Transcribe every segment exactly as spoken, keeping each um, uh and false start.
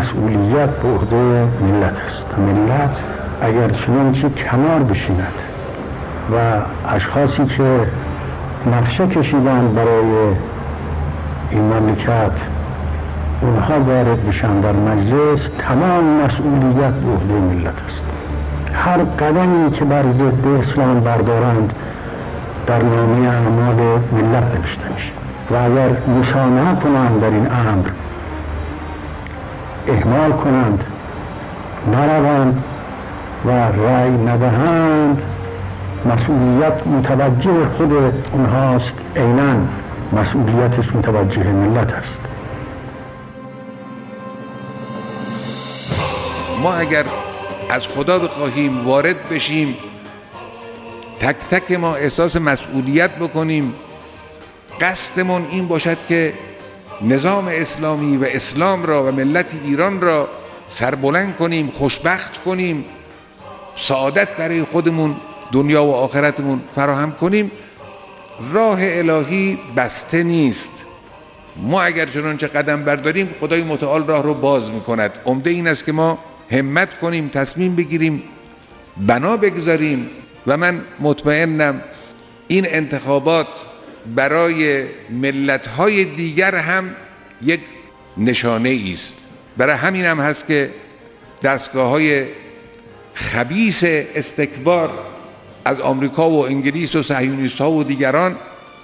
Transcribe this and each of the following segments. مسئولیت به عهده ملت است. ملت اگر چنین چیزی کنار بشیند و اشخاصی که نقشه کشیدند برای این مملکت اونها وارد بشن در مجلس، تمام مسئولیت به عهده ملت است. هر قدمی که بر ضد اسلام بردارند در نامی اعمال ملت نوشته میشه و اگر مشانه کنند در این امر، اهمال کنند، نروند و رأی ندهند، مسئولیت متوجه خود اونهاست، عیناً مسئولیتش متوجه ملت است. ما اگر از خدا بخواهیم وارد بشیم، تک تک ما احساس مسئولیت بکنیم، قصدمون این باشد که نظام اسلامی و اسلام را و ملت ایران را سربلند کنیم، خوشبخت کنیم، سعادت برای خودمون، دنیا و آخرتمون فراهم کنیم، راه الهی بسته نیست. ما اگر چنانچه قدم برداریم، خدای متعال راه رو باز میکند. عمده این است که ما همت کنیم، تصمیم بگیریم، بنا بگذاریم و من مطمئنم این انتخابات برای ملت‌های دیگر هم یک نشانه‌ای است. برای همین هم هست که دستگاه‌های خبیث استکبار از آمریکا و انگلیس و صهیونیست‌ها و دیگران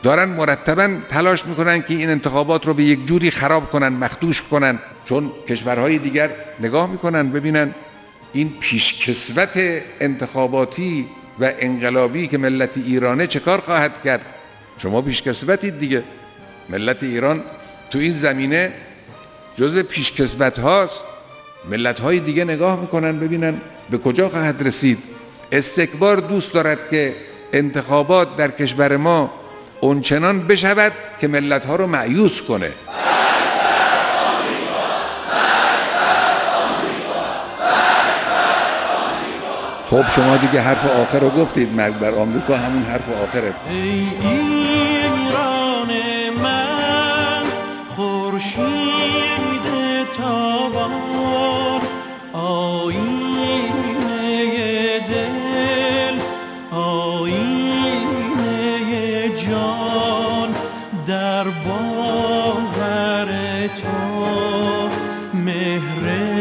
دارن مرتباً تلاش میکنن که این انتخابات رو به یک جوری خراب کنن، مخدوش کنن، چون کشورهای دیگر نگاه میکنن ببینن این پیشکسوت انتخاباتی و انقلابی که ملت ایرانه چه کار خواهد کرد. شما پیشکسوتید دیگه. ملت ایران تو این زمینه جزو پیشکسوت هاست. ملت های دیگه نگاه میکنن ببینن به کجا خواهد رسید. استکبار دوست دارد که انتخابات در کشور ما اونچنان بشود که ملت ها رو مایوس کنه. خب شما دیگه حرف آخر رو گفتید. مرگ بر آمریکا همون حرف آخره. ای ایران من، خورشید تابان، آینه دل، آینه جان، در باور تو مهر